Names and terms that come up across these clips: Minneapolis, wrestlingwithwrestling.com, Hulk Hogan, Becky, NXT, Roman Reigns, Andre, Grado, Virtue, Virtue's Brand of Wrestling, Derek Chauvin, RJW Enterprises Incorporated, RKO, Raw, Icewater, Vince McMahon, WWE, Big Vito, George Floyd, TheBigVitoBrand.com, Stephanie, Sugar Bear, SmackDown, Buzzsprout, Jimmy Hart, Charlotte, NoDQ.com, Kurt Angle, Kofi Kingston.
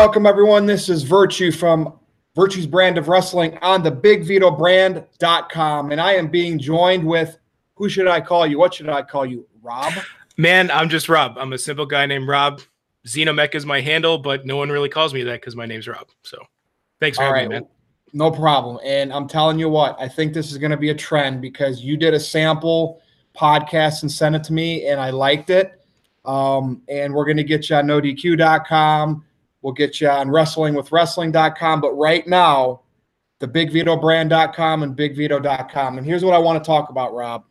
welcome, everyone. This is Virtue from Virtue's Brand of Wrestling on the TheBigVitoBrand.com, and I am being joined with, who should I call you? What should I call you? Rob? Man, I'm just Rob. I'm a simple guy named Rob. Xenomecha is my handle, but no one really calls me that because my name's Rob. So thanks for having me, man. No problem. And I'm telling you what, I think this is going to be a trend because you did a sample podcast and sent it to me, and I liked it. And we're going to get you on NoDQ.com. We'll get you on wrestlingwithwrestling.com. But right now, TheBigVitoBrand.com and BigVito.com. And here's what I want to talk about, Rob.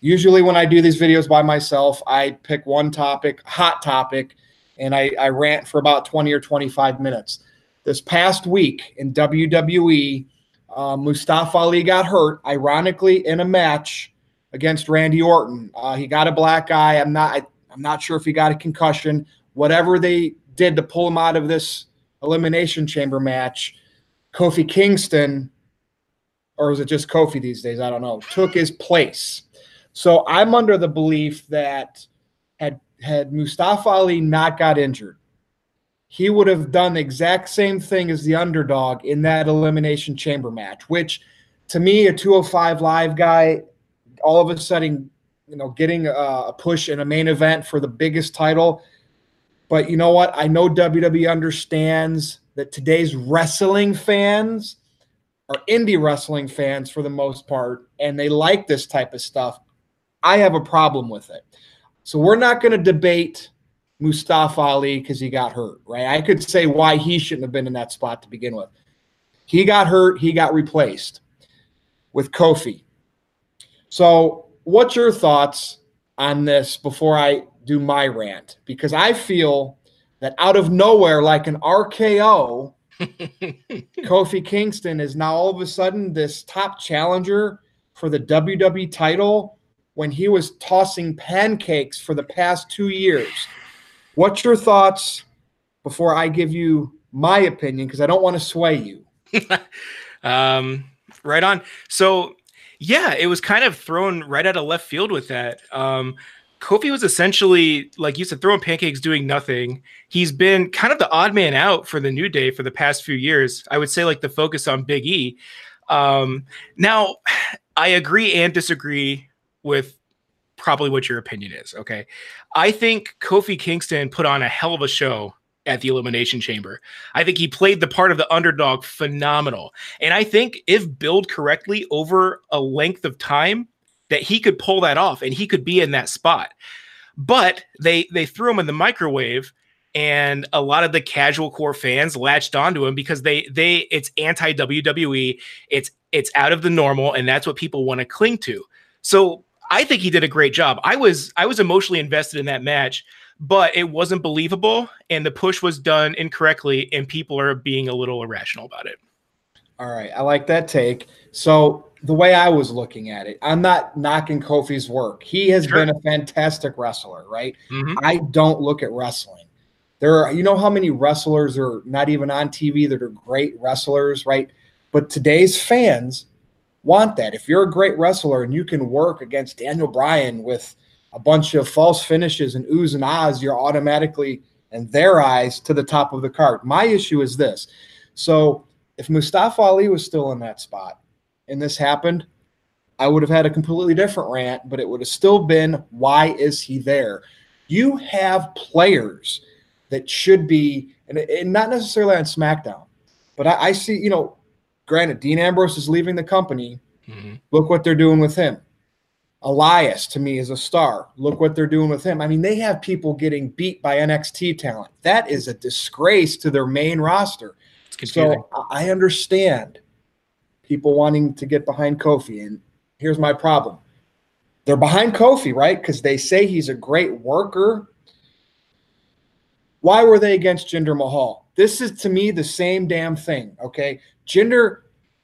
Usually when I do these videos by myself, I pick one topic, hot topic, and I rant for about 20 or 25 minutes. This past week in WWE, Mustafa Ali got hurt, ironically, in a match against Randy Orton. He got a black eye. I'm not sure if he got a concussion. Whatever they did to pull him out of this Elimination Chamber match, Kofi Kingston, or is it just Kofi these days? I don't know, took his place. So I'm under the belief that had Mustafa Ali not got injured, he would have done the exact same thing as the underdog in that Elimination Chamber match, which to me, a 205 Live guy, all of a sudden, you know, getting a push in a main event for the biggest title. But you know what? I know WWE understands that today's wrestling fans are indie wrestling fans for the most part, and they like this type of stuff. I have a problem with it. So we're not going to debate Mustafa Ali because he got hurt, right? I could say why he shouldn't have been in that spot to begin with. He got hurt. He got replaced with Kofi. So what's your thoughts on this before I do my rant? Because I feel that out of nowhere, like an RKO, Kofi Kingston is now all of a sudden this top challenger for the WWE title, when he was tossing pancakes for the past 2 years. What's your thoughts before I give you my opinion? Because I don't want to sway you. Right on. So, yeah, it was kind of thrown right out of left field with that. Kofi was essentially, like you said, throwing pancakes, doing nothing. He's been kind of the odd man out for the New Day for the past few years. I would say, like, the focus on Big E. Now, I agree and disagree with probably what your opinion is. Okay. I think Kofi Kingston put on a hell of a show at the Elimination Chamber. I think he played the part of the underdog phenomenal. And I think if billed correctly over a length of time that he could pull that off and he could be in that spot, but they threw him in the microwave and a lot of the casual core fans latched onto him because it's anti WWE. It's out of the normal. And that's what people want to cling to. So I think he did a great job. I was emotionally invested in that match, but it wasn't believable, and the push was done incorrectly, and people are being a little irrational about it. All right, I like that take. So the way I was looking at it, I'm not knocking Kofi's work. He has been a fantastic wrestler, right? Mm-hmm. I don't look at wrestling. There are, you know how many wrestlers are not even on TV that are great wrestlers, right? But today's fans want that. If you're a great wrestler and you can work against Daniel Bryan with a bunch of false finishes and oohs and ahs, you're automatically, in their eyes, to the top of the card. My issue is this. So if Mustafa Ali was still in that spot and this happened, I would have had a completely different rant, but it would have still been, why is he there? You have players that should be, and not necessarily on SmackDown, but I see, you know, granted, Dean Ambrose is leaving the company. Mm-hmm. Look what they're doing with him. Elias, to me, is a star. Look what they're doing with him. I mean, they have people getting beat by NXT talent. That is a disgrace to their main roster. So I understand people wanting to get behind Kofi. And here's my problem. They're behind Kofi, right? Because they say he's a great worker. Why were they against Jinder Mahal? This is, to me, the same damn thing, okay? Jinder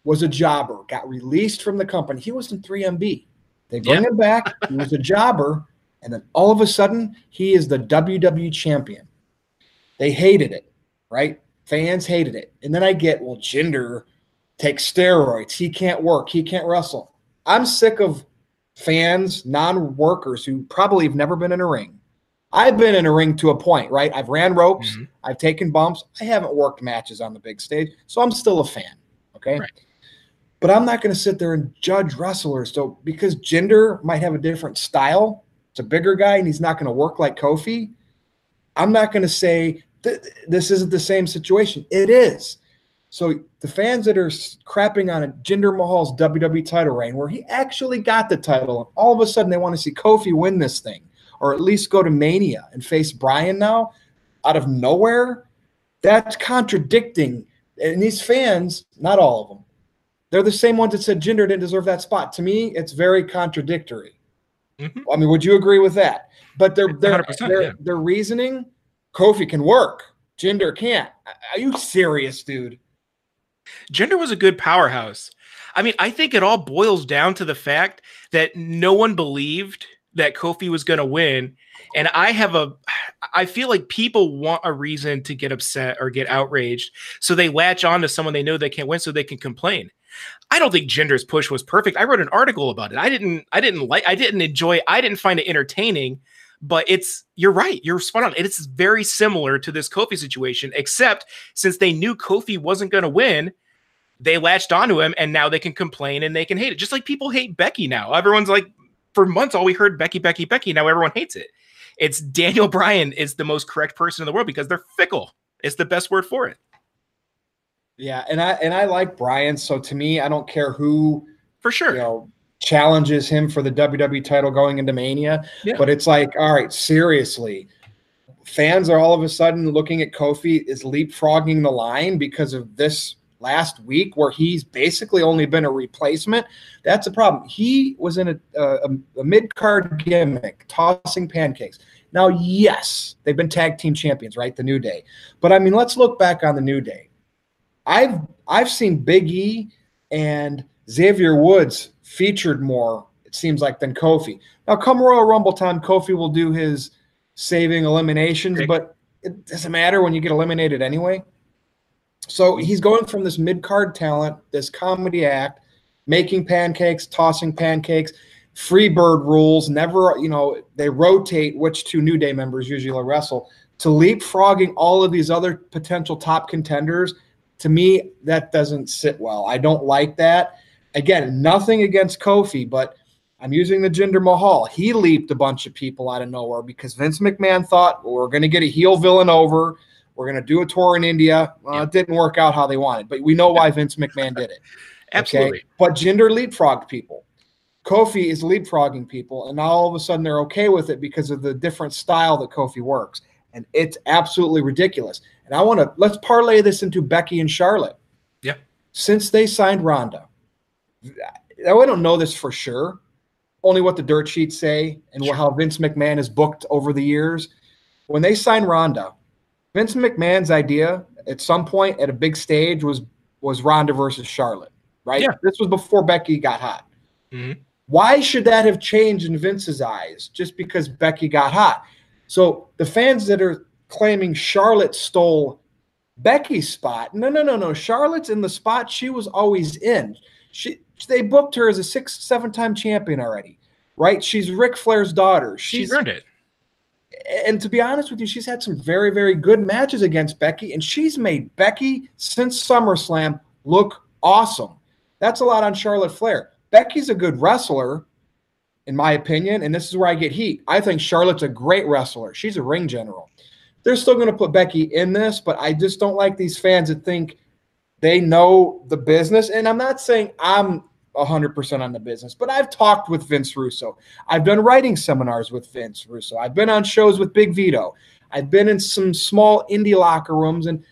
was a jobber, got released from the company. He was in 3MB. They bring him back. He was a jobber, and then all of a sudden, he is the WWE champion. They hated it, right? Fans hated it. And then I get, well, Jinder takes steroids. He can't work. He can't wrestle. I'm sick of fans, non-workers who probably have never been in a ring, I've been in a ring to a point, right? I've ran ropes. Mm-hmm. I've taken bumps. I haven't worked matches on the big stage, so I'm still a fan, okay? Right. But I'm not going to sit there and judge wrestlers. So because Jinder might have a different style, it's a bigger guy, and he's not going to work like Kofi, I'm not going to say this isn't the same situation. It is. So the fans that are crapping on Jinder Mahal's WWE title reign, where he actually got the title, and all of a sudden they want to see Kofi win this thing, or at least go to Mania and face Bryan now out of nowhere, that's contradicting. And these fans, not all of them, they're the same ones that said Jinder didn't deserve that spot. To me, it's very contradictory. Mm-hmm. I mean, would you agree with that? But their reasoning, Kofi can work, Jinder can't. Are you serious, dude? Jinder was a good powerhouse. I mean, I think it all boils down to the fact that no one believed that Kofi was going to win. And I feel like people want a reason to get upset or get outraged. So they latch on to someone they know they can't win so they can complain. I don't think Jinder's push was perfect. I wrote an article about it. I didn't find it entertaining, but you're right. You're spot on. It's very similar to this Kofi situation, except since they knew Kofi wasn't going to win, they latched onto him, and now they can complain and they can hate it. Just like people hate Becky now. Everyone's like, for months, all we heard Becky, Becky, Becky. Now everyone hates it. It's Daniel Bryan is the most correct person in the world because they're fickle. It's the best word for it. Yeah, and I like Bryan, so to me, I don't care who for sure challenges him for the WWE title going into Mania. Yeah. But it's like, all right, seriously, fans are all of a sudden looking at Kofi is leapfrogging the line because of this last week where he's basically only been a replacement. That's a problem. He was in a mid-card gimmick, tossing pancakes. Now, yes, they've been tag team champions, right? The New Day. But I mean, let's look back on the New Day. I've seen Big E and Xavier Woods featured more, it seems like, than Kofi. Now, come Royal Rumble time, Kofi will do his saving eliminations, but it doesn't matter when you get eliminated anyway. So he's going from this mid-card talent, this comedy act, making pancakes, tossing pancakes, free bird rules, never, they rotate which two New Day members usually wrestle, to leapfrogging all of these other potential top contenders. To me, that doesn't sit well. I don't like that. Again, nothing against Kofi, but I'm using the Jinder Mahal. He leaped a bunch of people out of nowhere because Vince McMahon thought, we're going to get a heel villain over. We're going to do a tour in India. It didn't work out how they wanted, but we know why Vince McMahon did it. Absolutely. Okay? But Jinder leapfrogged people. Kofi is leapfrogging people, and now all of a sudden they're okay with it because of the different style that Kofi works, and it's absolutely ridiculous. And I want to – let's parlay this into Becky and Charlotte. Yeah. Since they signed Ronda, I don't know this for sure, only what the dirt sheets say and how Vince McMahon is booked over the years. When they signed Ronda – Vince McMahon's idea at some point at a big stage was Ronda versus Charlotte, right? Yeah. This was before Becky got hot. Mm-hmm. Why should that have changed in Vince's eyes just because Becky got hot? So the fans that are claiming Charlotte stole Becky's spot, no. Charlotte's in the spot she was always in. They booked her as a 6-7-time champion already, right? She's Ric Flair's daughter. She's earned it. And to be honest with you, she's had some very, very good matches against Becky, and she's made Becky, since SummerSlam, look awesome. That's a lot on Charlotte Flair. Becky's a good wrestler, in my opinion, and this is where I get heat. I think Charlotte's a great wrestler. She's a ring general. They're still going to put Becky in this, but I just don't like these fans that think they know the business, and I'm not saying I'm 100% on the business, but I've talked with Vince Russo. I've done writing seminars with Vince Russo. I've been on shows with Big Vito. I've been in some small indie locker rooms and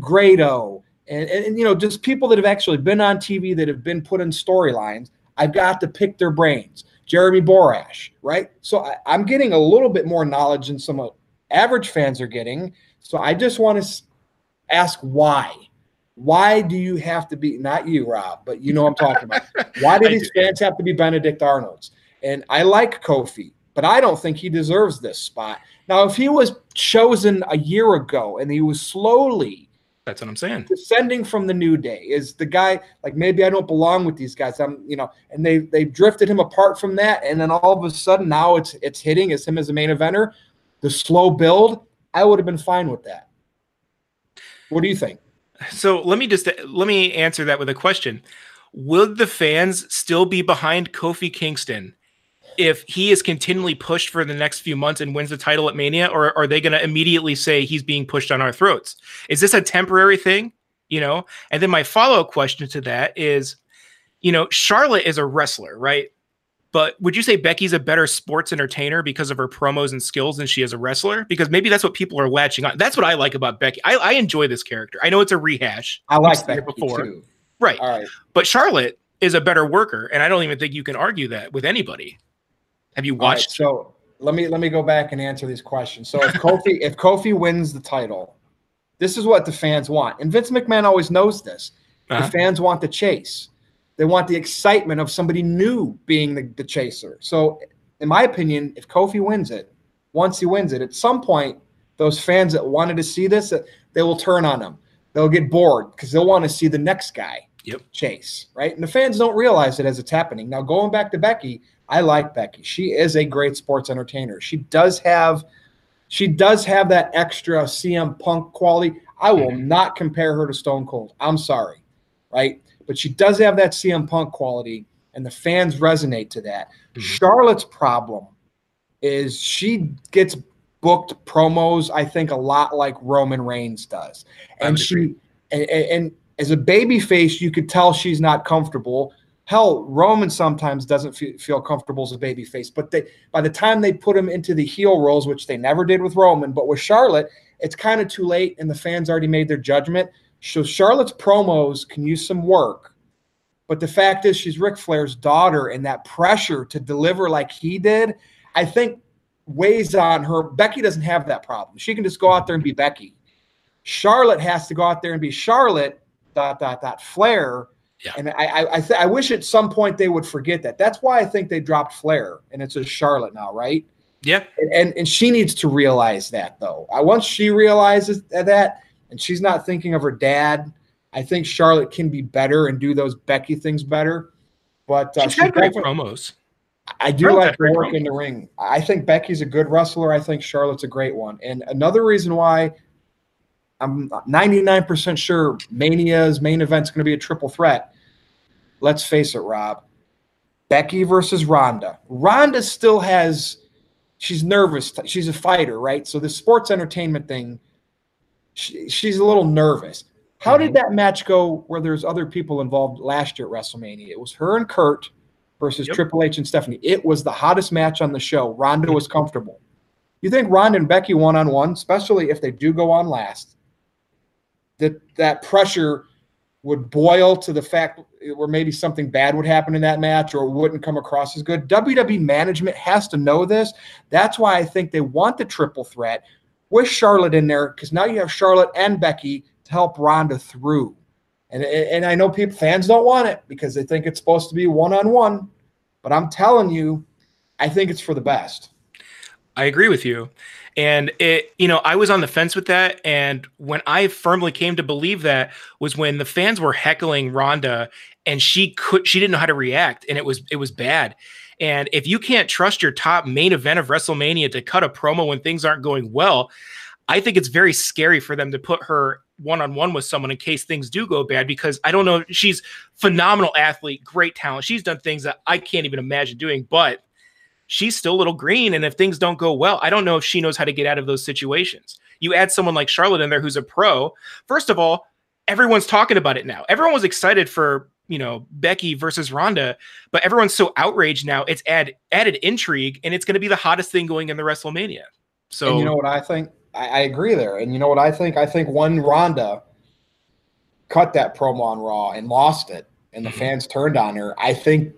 Grado and just people that have actually been on TV that have been put in storylines. I've got to pick their brains. Jeremy Borash, right? So I'm getting a little bit more knowledge than some average fans are getting. So I just want to ask why. Why do you have to be – not you, Rob, but you know what I'm talking about. Why do these fans have to be Benedict Arnolds? And I like Kofi, but I don't think he deserves this spot. Now, if he was chosen a year ago and he was slowly – that's what I'm saying. Descending from the New Day is the guy – like maybe I don't belong with these guys. And they drifted him apart from that, and then all of a sudden now it's hitting as him as a main eventer. the slow build, I would have been fine with that. What do you think? So let me answer that with a question. Would the fans still be behind Kofi Kingston if he is continually pushed for the next few months and wins the title at Mania, or are they going to immediately say he's being pushed on our throats? Is this a temporary thing? You know, and then my follow-up question to that is, you know, Charlotte is a wrestler, right? But would you say Becky's a better sports entertainer because of her promos and skills than she is a wrestler? Because maybe that's what people are latching on. That's what I like about Becky. I enjoy this character. I know it's a rehash. I like Becky before. Too. Right. All right. But Charlotte is a better worker, and I don't even think you can argue that with anybody. Have you watched? Right, so let me go back and answer these questions. So if Kofi wins the title, this is what the fans want. And Vince McMahon always knows this. Uh-huh. The fans want the chase. They want the excitement of somebody new being the chaser. So in my opinion, if Kofi wins it, once he wins it, at some point, those fans that wanted to see this, they will turn on him. They'll get bored because they'll want to see the next guy chase, right? And the fans don't realize it as it's happening. Now, going back to Becky, I like Becky. She is a great sports entertainer. She does have that extra CM Punk quality. I will not compare her to Stone Cold. I'm sorry, right? But she does have that CM Punk quality, and the fans resonate to that. Mm-hmm. Charlotte's problem is she gets booked promos, I think, a lot like Roman Reigns does. And she, and as a babyface, you could tell she's not comfortable. Hell, Roman sometimes doesn't feel comfortable as a babyface, but by the time they put him into the heel roles, which they never did with Roman, but with Charlotte, it's kind of too late, and the fans already made their judgment. So Charlotte's promos can use some work, but the fact is she's Ric Flair's daughter, and that pressure to deliver like he did, I think, weighs on her. Becky doesn't have that problem. She can just go out there and be Becky. Charlotte has to go out there and be Charlotte, Flair. Yeah. And I wish at some point they would forget that. That's why I think they dropped Flair, and it's a Charlotte now, right? Yeah. And she needs to realize that, though. Once she realizes that, and she's not thinking of her dad, I think Charlotte can be better and do those Becky things better. But she's got great promos. I do like her work in the ring. I think Becky's a good wrestler. I think Charlotte's a great one. And another reason why I'm 99% sure Mania's main event's going to be a triple threat. Let's face it, Rob. Becky versus Ronda. Ronda still has – she's nervous. She's a fighter, right? So the sports entertainment thing, she's a little nervous. How did that match go where there's other people involved last year at WrestleMania? It was her and Kurt versus Triple H and Stephanie. It was the hottest match on the show. Ronda was comfortable. You think Ronda and Becky one-on-one, especially if they do go on last, that pressure would boil to the fact where maybe something bad would happen in that match or wouldn't come across as good? WWE management has to know this. That's why I think they want the triple threat with Charlotte in there, because now you have Charlotte and Becky to help Ronda through. And I know fans don't want it because they think it's supposed to be one-on-one, but I'm telling you, I think it's for the best. I agree with you. And I was on the fence with that. And when I firmly came to believe that was when the fans were heckling Ronda and she didn't know how to react. And it was bad. And if you can't trust your top main event of WrestleMania to cut a promo when things aren't going well, I think it's very scary for them to put her one-on-one with someone in case things do go bad, because I don't know. She's a phenomenal athlete, great talent. She's done things that I can't even imagine doing, but she's still a little green, and if things don't go well, I don't know if she knows how to get out of those situations. You add someone like Charlotte in there who's a pro. First of all, everyone's talking about it now. Everyone was excited for, Becky versus Ronda, but everyone's so outraged now. It's added intrigue, and it's going to be the hottest thing going in the WrestleMania. So and you know what I think? I agree there. And you know what I think? I think when Ronda cut that promo on Raw and lost it, and the fans turned on her, I think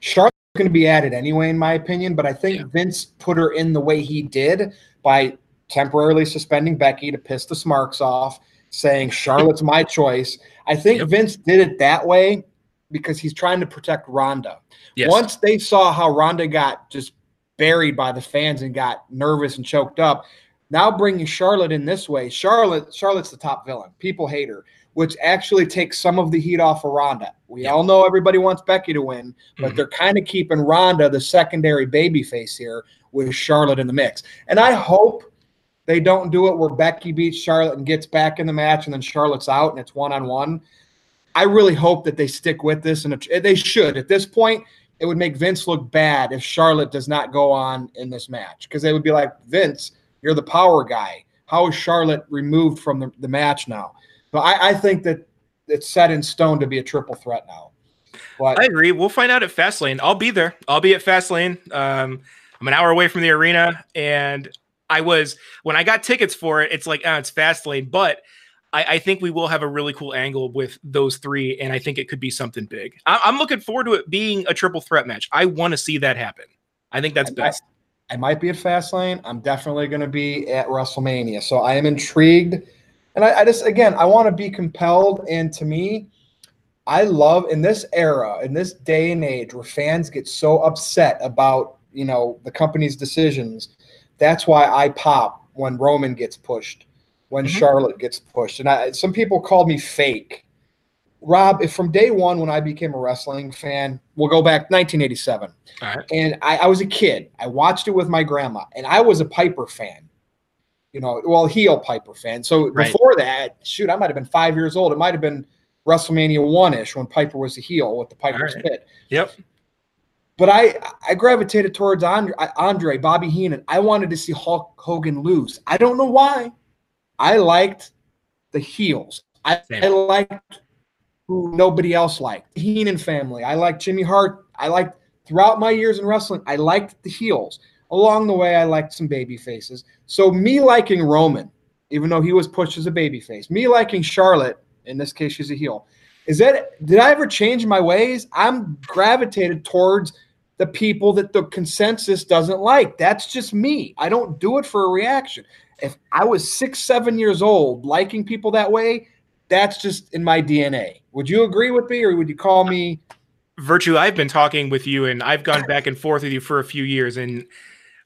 Charlotte going to be added anyway, in my opinion, but I think Vince put her in the way he did by temporarily suspending Becky to piss the smarks off, saying Charlotte's my choice. I think Vince did it that way because he's trying to protect Ronda. Yes. Once they saw how Ronda got just buried by the fans and got nervous and choked up, now bringing Charlotte in this way, Charlotte's the top villain. People hate her. which actually takes some of the heat off of Ronda. We all know everybody wants Becky to win, but they're kind of keeping Ronda the secondary babyface here with Charlotte in the mix. And I hope they don't do it where Becky beats Charlotte and gets back in the match and then Charlotte's out and it's one-on-one. I really hope that they stick with this, and they should. At this point, it would make Vince look bad if Charlotte does not go on in this match, because they would be like, Vince, you're the power guy. How is Charlotte removed from the match now? But I think that it's set in stone to be a triple threat now. But I agree. We'll find out at Fastlane. I'll be there. I'll be at Fastlane. I'm an hour away from the arena, and I was when I got tickets for it. It's like, oh, it's Fastlane, but I think we will have a really cool angle with those three, and I think it could be something big. I'm looking forward to it being a triple threat match. I want to see that happen. I think that's best. I might be at Fastlane. I'm definitely going to be at WrestleMania, so I am intrigued. And I just, again, I want to be compelled. And to me, I love in this era, in this day and age where fans get so upset about, you know, the company's decisions. That's why I pop when Roman gets pushed, when Charlotte gets pushed. And some people called me fake. Rob, if from day one when I became a wrestling fan, we'll go back 1987. All right. And I was a kid. I watched it with my grandma, and I was a Piper fan. You know, well, heel Piper fan. So before that, shoot, I might have been 5 years old. It might have been WrestleMania 1-ish when Piper was a heel with the Piper's Pit. Yep. But I gravitated towards Andre, Bobby Heenan. I wanted to see Hulk Hogan lose. I don't know why. I liked the heels. I liked who nobody else liked. The Heenan family. I liked Jimmy Hart. I liked throughout my years in wrestling, I liked the heels. Along the way, I liked some baby faces. So me liking Roman, even though he was pushed as a baby face, me liking Charlotte, in this case she's a heel, is that did I ever change my ways? I'm gravitated towards the people that the consensus doesn't like. That's just me. I don't do it for a reaction. If I was 6, 7 years old liking people that way, that's just in my DNA. Would you agree with me, or would you call me? Virtue, I've been talking with you, and I've gone back and forth with you for a few years. And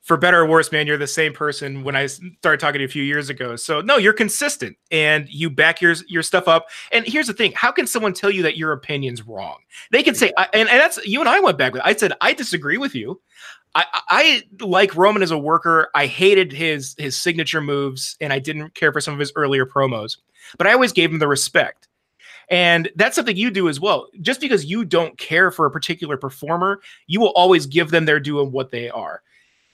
for better or worse, man, you're the same person when I started talking to you a few years ago. So no, you're consistent, and you back your stuff up. And here's the thing. How can someone tell you that your opinion's wrong? They can say, and that's you and I went back with. I said, I disagree with you. I like Roman as a worker. I hated his signature moves, and I didn't care for some of his earlier promos, but I always gave him the respect. And that's something you do as well. Just because you don't care for a particular performer, you will always give them their due of what they are.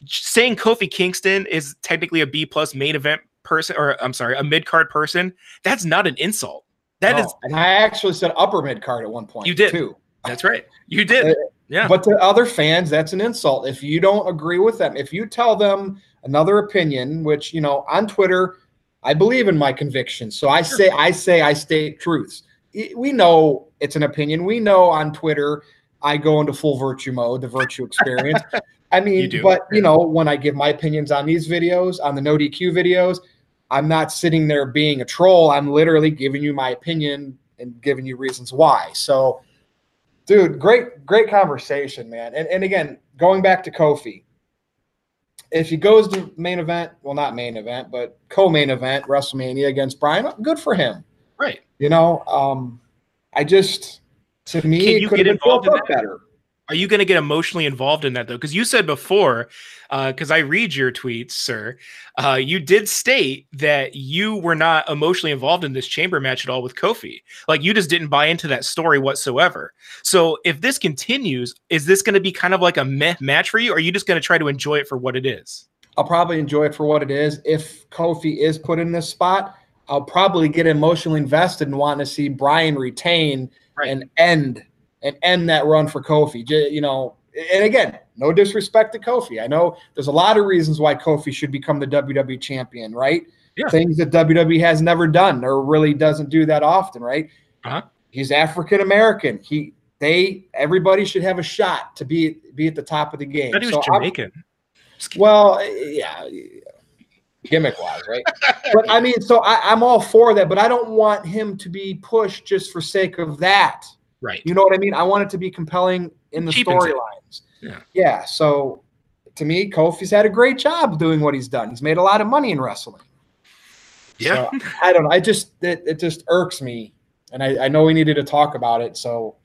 Saying Kofi Kingston is technically a B+ main event person, or I'm sorry, a mid-card person, that's not an insult. That is, and I actually said upper mid-card at one point. You did too. That's right. You did. Yeah. But to other fans, that's an insult. If you don't agree with them, if you tell them another opinion, which, you know, on Twitter, I believe in my convictions. So I state truths. We know it's an opinion. We know on Twitter, I go into full virtue mode, the virtue experience. I mean, but, you know, when I give my opinions on these videos, on the No DQ videos, I'm not sitting there being a troll. I'm literally giving you my opinion and giving you reasons why. So, dude, great conversation, man. And again, going back to Kofi, if he goes to main event, well, not main event, but co-main event, WrestleMania against Bryan, good for him. Right. You know, I just, to me, it could have been built up better. Are you going to get emotionally involved in that, though? Because you said before, because I read your tweets, sir, you did state that you were not emotionally involved in this chamber match at all with Kofi. Like, you just didn't buy into that story whatsoever. So if this continues, is this going to be kind of like a meh match for you, or are you just going to try to enjoy it for what it is? I'll probably enjoy it for what it is. If Kofi is put in this spot, I'll probably get emotionally invested and want to see Bryan retain and end that run for Kofi, you know. And again, no disrespect to Kofi. I know there's a lot of reasons why Kofi should become the WWE champion, right? Yeah. Things that WWE has never done or really doesn't do that often, right? He's African American. Everybody should have a shot to be at the top of the game. But he was Jamaican. Well, yeah, gimmick wise, right? But I mean, so I'm all for that, but I don't want him to be pushed just for sake of that. Right. You know what I mean? I want it to be compelling in the storylines. Yeah. So to me, Kofi's had a great job doing what he's done. He's made a lot of money in wrestling. Yeah. So, I don't know. It just irks me And I know we needed to talk about it. So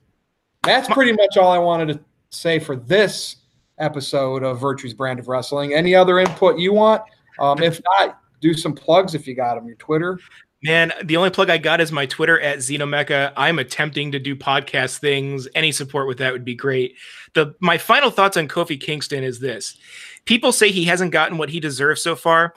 that's pretty much all I wanted to say for this episode of Virtue's Brand of Wrestling. Any other input you want? If not, do some plugs if you got them. Your Twitter. Man, the only plug I got is my Twitter at Xenomecha. I'm attempting to do podcast things. Any support with that would be great. My final thoughts on Kofi Kingston is this. People say he hasn't gotten what he deserves so far.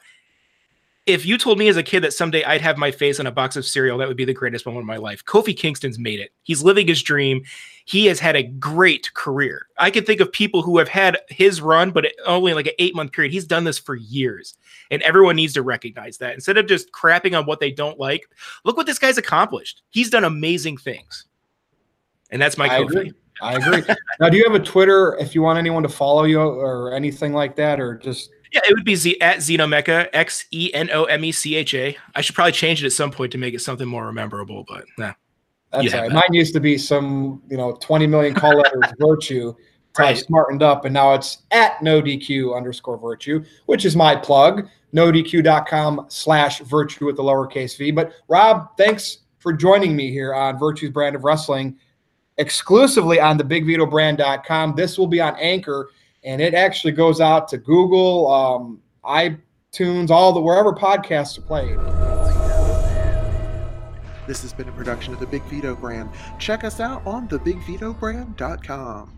If you told me as a kid that someday I'd have my face on a box of cereal, that would be the greatest moment of my life. Kofi Kingston's made it. He's living his dream. He has had a great career. I can think of people who have had his run, but only like an 8-month period. He's done this for years, and everyone needs to recognize that. Instead of just crapping on what they don't like, look what this guy's accomplished. He's done amazing things, and that's my Kofi. I agree. Now, do you have a Twitter if you want anyone to follow you or anything like that, or just – Yeah, it would be at Xenomecha, Xenomecha. I should probably change it at some point to make it something more rememberable, but nah. That's right. That. Mine used to be some, 20 million call letters Virtue. Right. I smartened up, and now it's at NoDQ_Virtue, which is my plug, NoDQ.com/Virtue with the lowercase v. But Rob, thanks for joining me here on Virtue's Brand of Wrestling, exclusively on TheBigVitoBrand.com. This will be on Anchor, and it actually goes out to Google, iTunes, wherever podcasts are played. This has been a production of The Big Vito Brand. Check us out on TheBigVitoBrand.com.